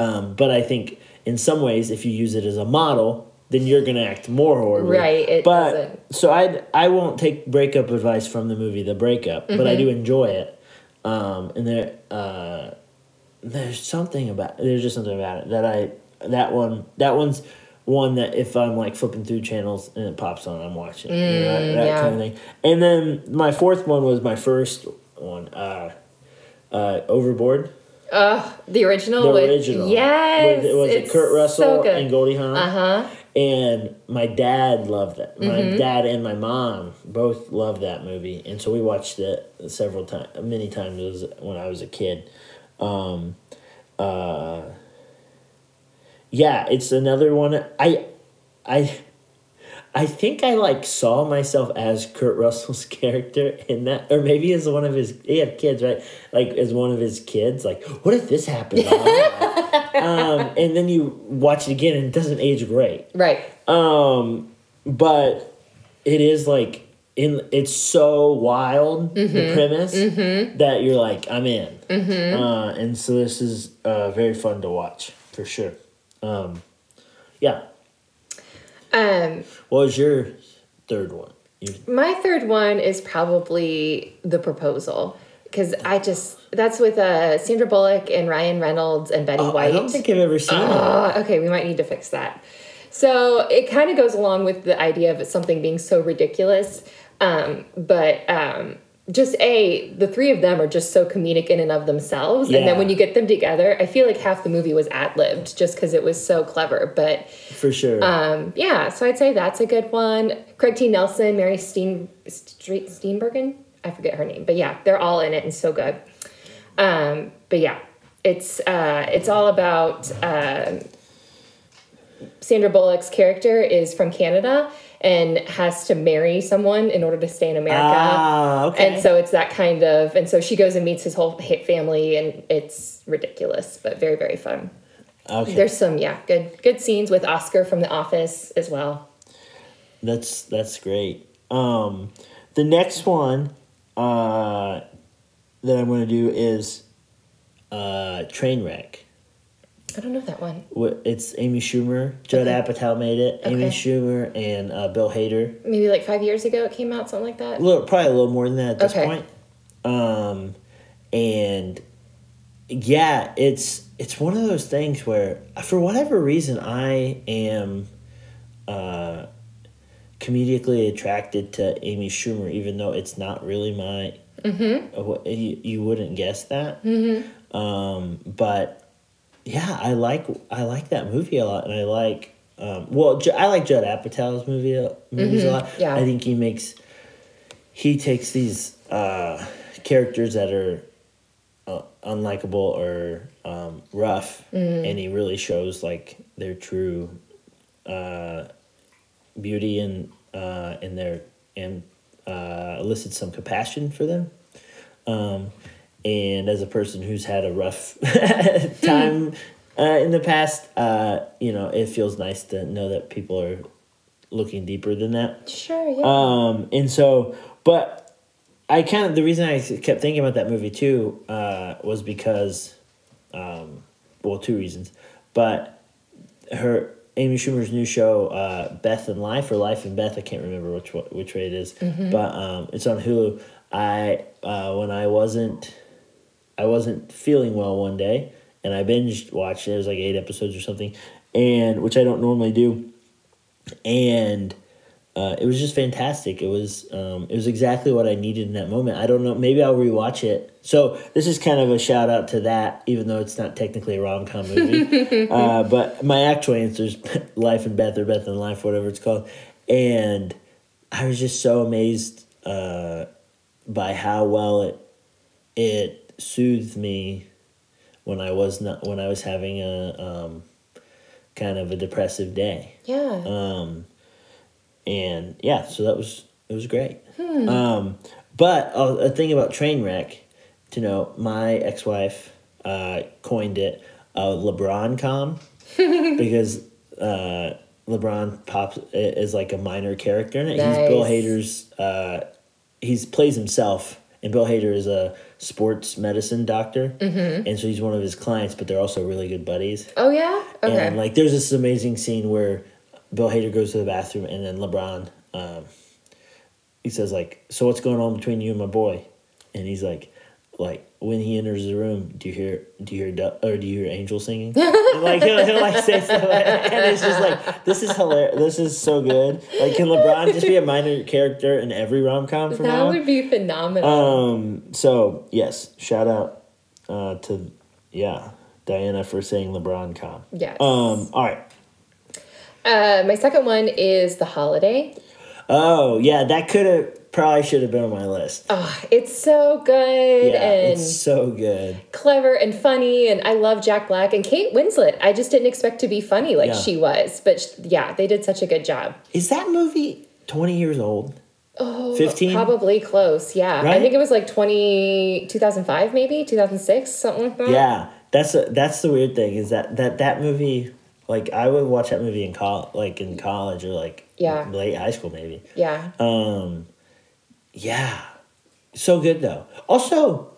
Um, but I think in some ways, if you use it as a model, then you're going to act more horribly. Right. It but, doesn't. So I I won't take breakup advice from the movie The Breakup, mm-hmm. but I do enjoy it. Um, and there, uh, there's something about there's just something about it that I that one that one's. One that if I'm, like, flipping through channels and it pops on, I'm watching. Mm, you know, that yeah. kind of thing. And then my fourth one was my first one, uh, uh, Overboard. Uh, the original? The with, original. Yes. With, it was it Kurt Russell so and Goldie Hawn? Uh-huh. And my dad loved that. My mm-hmm. dad and my mom both loved that movie. And so we watched it several times, many times when I was a kid. Um, uh... Yeah, it's another one. I, I, I think I like saw myself as Kurt Russell's character in that, or maybe as one of his. He had kids, right? Like as one of his kids. Like, what if this happened? um, and then you watch it again, and it doesn't age great, right? Um, but it is like in. It's so wild mm-hmm. the premise mm-hmm. that you're like, I'm in, mm-hmm. uh, and so this is uh, very fun to watch for sure. Um, yeah. Um, what was your third one? You... My third one is probably The Proposal. Because I just, that's with uh, Sandra Bullock and Ryan Reynolds and Betty oh, White. I don't think I've ever seen uh, that. Okay, we might need to fix that. So it kind of goes along with the idea of something being so ridiculous. Um, but um, just A, the three of them are just so comedic in and of themselves. Yeah. And then when you get them together, I feel like half the movie was ad-libbed just because it was so clever. But for sure. Um, yeah, so I'd say that's a good one. Craig T. Nelson, Mary Steen, St- Steenburgen? I forget her name. But yeah, they're all in it and so good. Um, but yeah, it's uh, it's all about uh, Sandra Bullock's character is from Canada and has to marry someone in order to stay in America. Ah, okay. And so it's that kind of... And so she goes and meets his whole family, and it's ridiculous, but very, very fun. Okay. There's some, yeah, good good scenes with Oscar from The Office as well. That's that's great. Um, the next one uh, that I'm going to do is uh, Trainwreck. I don't know that one. It's Amy Schumer. Judd okay. Apatow made it. Okay. Amy Schumer and uh, Bill Hader. Maybe like five years ago it came out, something like that? A little, probably a little more than that at this okay. point. Um, and, yeah, it's it's one of those things where, for whatever reason, I am uh, comedically attracted to Amy Schumer, even though it's not really my... Mm-hmm. You, you wouldn't guess that. Mm-hmm. Um, but... Yeah, I like I like that movie a lot, and I like um, well, J- I like Judd Apatow's movie uh, movies mm-hmm. a lot. Yeah. I think he makes he takes these uh, characters that are uh, unlikable or um, rough, mm-hmm. and he really shows like their true uh, beauty and uh, and their and uh, elicits some compassion for them. Um, And as a person who's had a rough time uh, in the past, uh, you know, it feels nice to know that people are looking deeper than that. Sure, yeah. Um, and so, but I kind of, the reason I kept thinking about that movie too uh, was because, um, well, two reasons. But her, Amy Schumer's new show, uh, Beth and Life, or Life and Beth, I can't remember which, which way it is, mm-hmm. but um, it's on Hulu. I, uh, when I wasn't... I wasn't feeling well one day, and I binged watched it. It was like eight episodes or something, and which I don't normally do. And uh, it was just fantastic. It was um, it was exactly what I needed in that moment. I don't know. Maybe I'll rewatch it. So this is kind of a shout out to that, even though it's not technically a rom-com movie. uh, but my actual answer is Life and Beth or Beth and Life, whatever it's called. And I was just so amazed uh, by how well it it soothed me when I was not when I was having a um, kind of a depressive day. Yeah. Um, and yeah, so that was it was great. Hmm. Um, but a, a thing about Trainwreck, you know, my ex-wife uh, coined it a uh, LeBron com because uh, LeBron pops is like a minor character in it. Nice. He's Bill Hader's. Uh, he's plays himself, and Bill Hader is a sports medicine doctor, mm-hmm. and so he's one of his clients. But they're also really good buddies. Oh yeah, okay. And like, there's this amazing scene where Bill Hader goes to the bathroom, and then LeBron, um, he says like, "So what's going on between you and my boy?" And he's like. Like when he enters the room, do you hear do you hear du- or do you hear Angel singing? And like he'll, he'll like say stuff, like, and it's just like this is hilarious. This is so good. Like, can LeBron just be a minor character in every rom com from now? That would be phenomenal. Um. So yes, shout out, uh, to, yeah, Diana for saying LeBron com. Yes. Um. All right. Uh, my second one is The Holiday. Oh yeah, that could have. Probably should have been on my list. Oh, it's so good. Yeah, and it's so good. Clever and funny, and I love Jack Black and Kate Winslet. I just didn't expect to be funny like yeah. she was, but she, yeah, they did such a good job. Is that movie twenty years old? Oh, fifteen? Probably close, yeah. Right? I think it was like twenty two thousand five maybe, two thousand six, something like that. Yeah, that's a, that's the weird thing is that, that that movie, like I would watch that movie in col- like in college or like yeah. late high school maybe. Yeah. Um... Yeah, so good though. Also,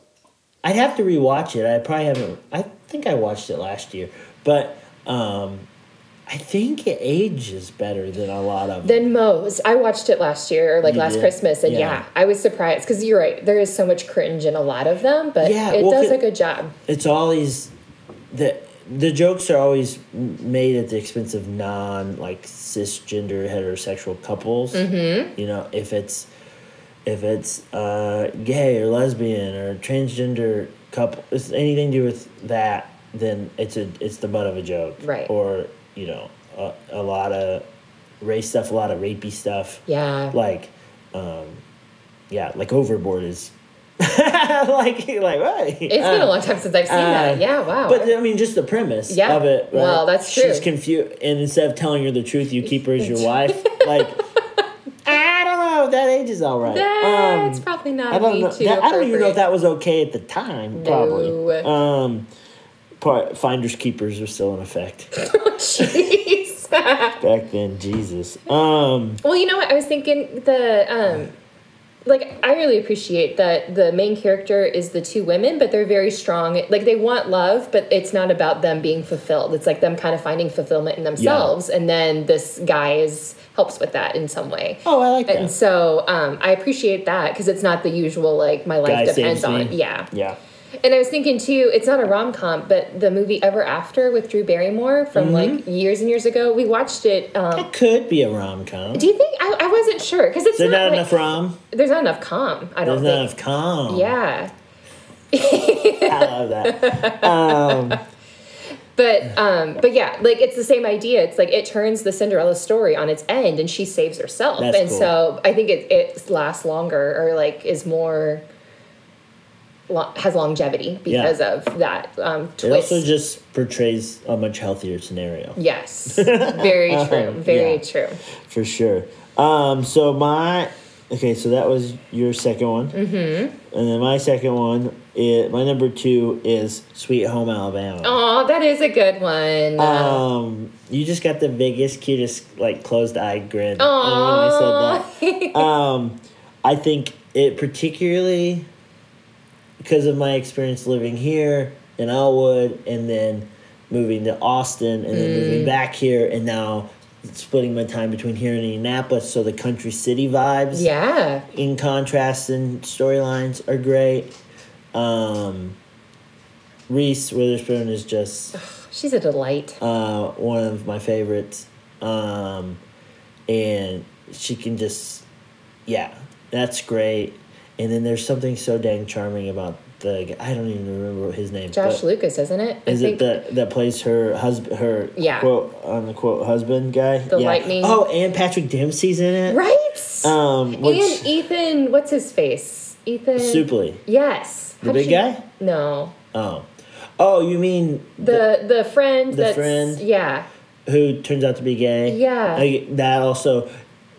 I'd have to rewatch it. I probably haven't. I think I watched it last year, but um, I think it ages better than a lot of than most. I watched it last year, like you last did? Christmas, and yeah. yeah, I was surprised because you're right. There is so much cringe in a lot of them, but yeah, it well, does it, a good job. It's always the the jokes are always made at the expense of non like cisgender heterosexual couples. Mm-hmm. You know, if it's If it's uh, gay or lesbian or transgender couple, it's anything to do with that, then it's a it's the butt of a joke, right? Or you know, a, a lot of race stuff, a lot of rapey stuff, yeah. Like, um, yeah, like Overboard is like like right. It's um, been a long time since I've seen uh, that. Yeah, wow. But I mean, just the premise yeah. of it. Right? Well, that's true. She's confused, and instead of telling her the truth, you keep her as your wife, like. That age is all right. That's um, probably not I don't, know, that, I don't even know if that was okay at the time, probably. No. Um, part, finders Keepers are still in effect. Oh, jeez. Back then, Jesus. Um, well, you know what? I was thinking the... Um, like, I really appreciate that the main character is the two women, but they're very strong. Like, they want love, but it's not about them being fulfilled. It's like them kind of finding fulfillment in themselves, yeah. and then this guy is, helps with that in some way. Oh, I like that. And so um, I appreciate that because it's not the usual, like, my life guy depends on. Yeah. Yeah. And I was thinking, too, it's not a rom-com, but the movie Ever After with Drew Barrymore from, mm-hmm. like, years and years ago. We watched it. Um, it could be a rom-com. Do you think? I, I wasn't sure. Because it's not, not enough like, rom? There's not enough com, I don't there's think. There's not enough com. Yeah. I love that. Um, but, um, but, yeah, like, it's the same idea. It's, like, it turns the Cinderella story on its end, and she saves herself. That's and cool. so I think it, it lasts longer or, like, is more... has longevity because yeah. of that um, twist. It also just portrays a much healthier scenario. Yes. Very true. Very yeah. true. For sure. Um, so my... Okay, so that was your second one. Mm-hmm. And then my second one, is, my number two is Sweet Home Alabama. Oh, that is a good one. Um, you just got the biggest, cutest, like, closed-eye grin. Oh. When I said that. um, I think it particularly... because of my experience living here in Elwood and then moving to Austin and then mm. moving back here and now splitting my time between here and Indianapolis. So the country city vibes yeah. in contrast and storylines are great. Um, Reese Witherspoon is just... Oh, she's a delight. Uh, one of my favorites. Um, and she can just... Yeah, that's great. And then there's something so dang charming about the I don't even remember his name. Josh Lucas, isn't it? I is think. it the that plays her husband? Her yeah. quote on the quote husband guy. The yeah. lightning. Oh, and Patrick Dempsey's in it. Right. Um, which, and Ethan, what's his face? Ethan Suplee. Yes. The How'd big she, guy? No. Oh. Oh, you mean the the, the friend? The that's, friend. Yeah. Who turns out to be gay? Yeah. I, that also,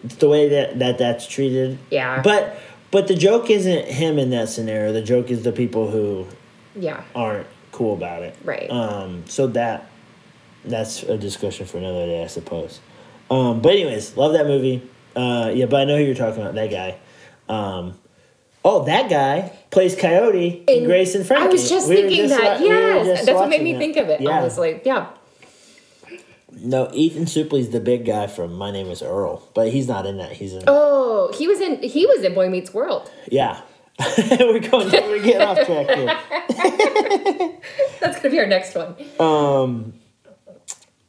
the way that, that that's treated. Yeah. But but the joke isn't him in that scenario. The joke is the people who. Yeah. Aren't cool about it. Right. Um. So that. That's a discussion for another day, I suppose. Um, but anyways, love that movie. Uh, yeah, but I know who you're talking about, that guy. Um, oh, that guy plays Coyote in Grace and Frankie. I was just we thinking just that, wa- yes. We That's what made me it. think of it, yeah. honestly. Yeah. No, Ethan Suplee's the big guy from My Name is Earl, but he's not in that. He's in Oh, he was in he was in Boy Meets World. Yeah. we're going to we're getting off track here. That's gonna be our next one. Um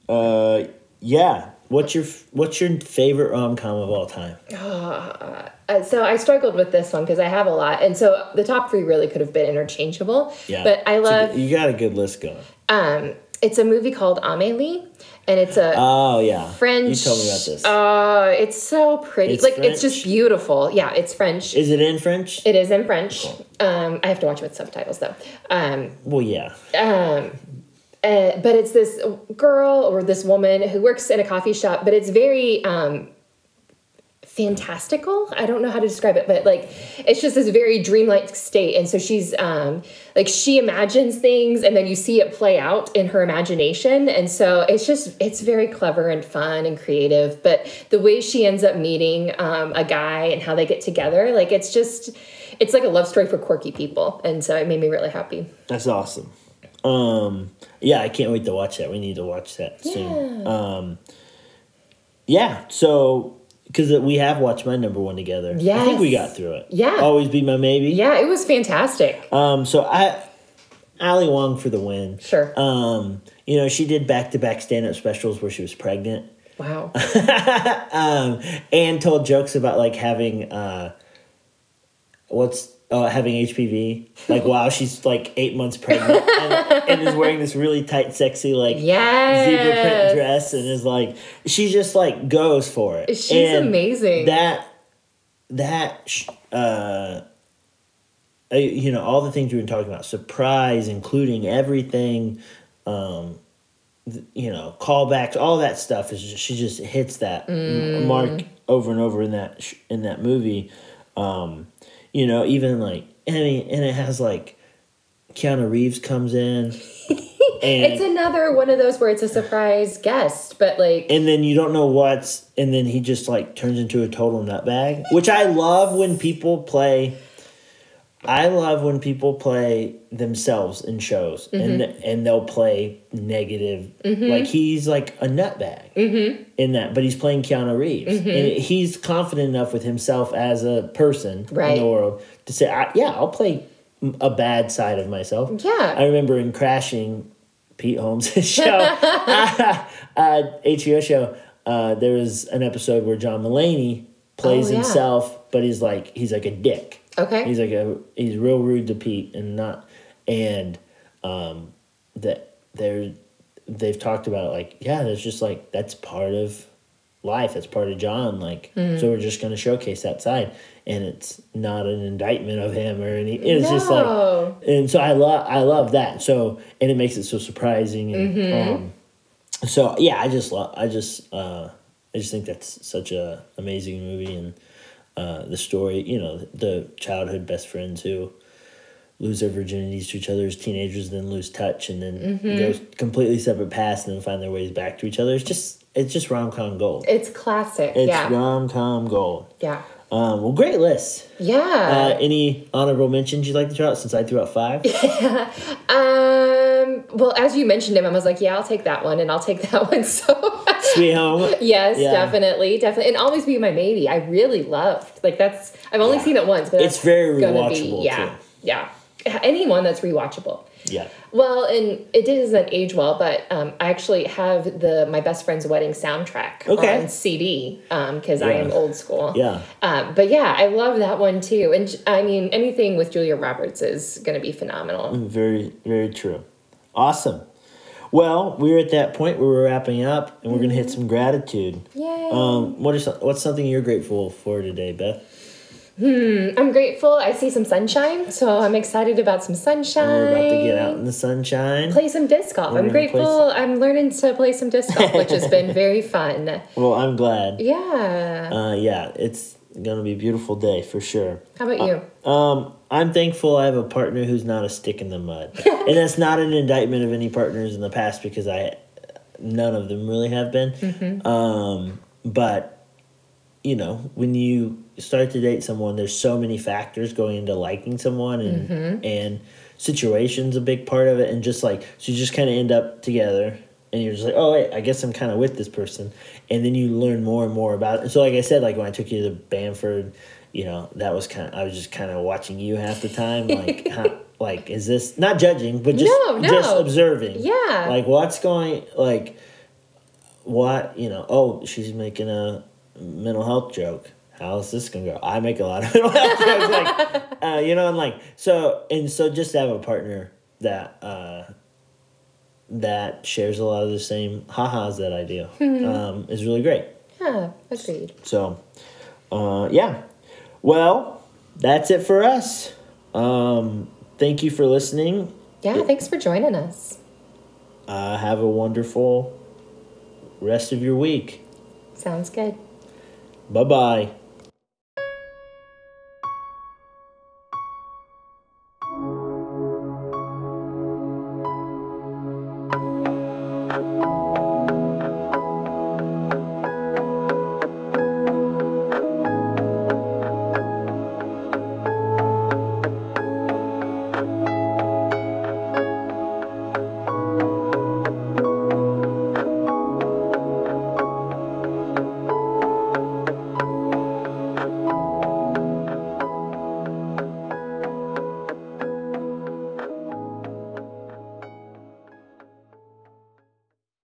Uh yeah. What's your what's your favorite rom-com of all time? Uh, so I struggled with this one because I have a lot, and so the top three really could have been interchangeable. Yeah. But I love a, you got a good list going. Um, it's a movie called Amélie, and it's a oh yeah French. You told me about this. Oh, uh, it's so pretty. It's like French? It's just beautiful. Yeah, it's French. Is it in French? It is in French. Cool. Um, I have to watch it with subtitles though. Um. Well, yeah. Um. Uh, but it's this girl or this woman who works in a coffee shop, but it's very um, fantastical. I don't know how to describe it, but like it's just this very dreamlike state. And so she's um, like she imagines things and then you see it play out in her imagination. And so it's just it's very clever and fun and creative. But the way she ends up meeting um, a guy and how they get together, like it's just it's like a love story for quirky people. And so it made me really happy. That's awesome. Um, yeah, I can't wait to watch that. We need to watch that yeah. soon. Um, yeah, so, because we have watched my number one together. Yes. I think we got through it. Yeah. Always Be My Maybe. Yeah, it was fantastic. Um, so, I, Ali Wong for the win. Sure. Um, you know, she did back-to-back stand-up specials where she was pregnant. Wow. um, and told jokes about, like, having, uh, what's... Uh, having H P V, like wow, she's like eight months pregnant, and, and is wearing this really tight, sexy like yes. zebra print dress, and is like she just like goes for it. She's and amazing. That that uh, you know all the things we've been talking about, surprise, including everything, um, you know, callbacks, all that stuff is just, she just hits that mm. mark over and over in that in that movie. Um, You know, even like, I mean, and it has like Keanu Reeves comes in. And it's another one of those where it's a surprise guest, but like. And then you don't know what's, and then he just like turns into a total nutbag, which I love when people play. I love when people play themselves in shows mm-hmm. and and they'll play negative. Mm-hmm. Like he's like a nutbag mm-hmm. in that, but he's playing Keanu Reeves. Mm-hmm. And he's confident enough with himself as a person right. in the world to say, I, yeah, I'll play a bad side of myself. Yeah. I remember in Crashing, Pete Holmes' show, uh, uh, H B O show, uh, there was an episode where John Mulaney plays oh, yeah. himself, but he's like he's like a dick. Okay. He's like a, he's real rude to Pete and not and um that they're they've talked about it like yeah there's just like that's part of life that's part of John like mm. so we're just gonna showcase that side and it's not an indictment of him or any it's no. just like and so I love I love that so and it makes it so surprising and mm-hmm. um so yeah I just love I just uh I just think that's such a amazing movie and. Uh, the story, you know, the childhood best friends who lose their virginities to each other as teenagers, then lose touch, and then mm-hmm. go completely separate paths, and then find their ways back to each other. It's just, it's just rom-com gold. It's classic. It's yeah. rom-com gold. Yeah. Um, well, great list. Yeah. Uh, any honorable mentions you'd like to throw out since I threw out five? Yeah. Um. Well, as you mentioned him, I was like, yeah, I'll take that one, and I'll take that one. So. Sweet Home. Yes, yeah. definitely, definitely, and Always Be My Maybe. I really loved. Like that's. I've only yeah. seen it once, but it's very rewatchable. Be, yeah, too. yeah. Anyone that's rewatchable. Yeah. Well, and it doesn't age well, but um, I actually have the my best friend's wedding soundtrack okay. on C D because um, yeah. I am old school. Yeah. Um, but yeah, I love that one too, and I mean anything with Julia Roberts is going to be phenomenal. Very, very true. Awesome. Well, we're at that point where we're wrapping up, and we're mm-hmm. going to hit some gratitude. Yay. Um, what are, what's something you're grateful for today, Beth? Hmm, I'm grateful. I see some sunshine, so I'm excited about some sunshine. And we're about to get out in the sunshine. Play some disc golf. We're I'm grateful. Some... I'm learning to play some disc golf, which has been very fun. Well, I'm glad. Yeah. Uh, yeah, it's going to be a beautiful day for sure. How about you? Uh, um, I'm thankful I have a partner who's not a stick in the mud. And that's not an indictment of any partners in the past, because I none of them really have been. Mm-hmm. Um, but, you know, when you... start to date someone, there's so many factors going into liking someone, and mm-hmm. and situation's a big part of it, and just like, so you just kind of end up together and you're just like, oh wait, I guess I'm kind of with this person, and then you learn more and more about it. And so like I said, like when I took you to Bamford, you know, that was kind of, I was just kind of watching you half the time, like how, like is this, not judging, but just no, no. just observing, yeah, like what's going, like what, you know, oh, she's making a mental health joke. How's this gonna go? I make a lot of mental health jokes, like, uh, you know, and like so, and so, just to have a partner that uh, that shares a lot of the same ha-has that I do um, is really great. Yeah, agreed. So, uh, yeah, well, that's it for us. Um, thank you for listening. Yeah, it, thanks for joining us. Uh, have a wonderful rest of your week. Sounds good. Bye bye. Thank you.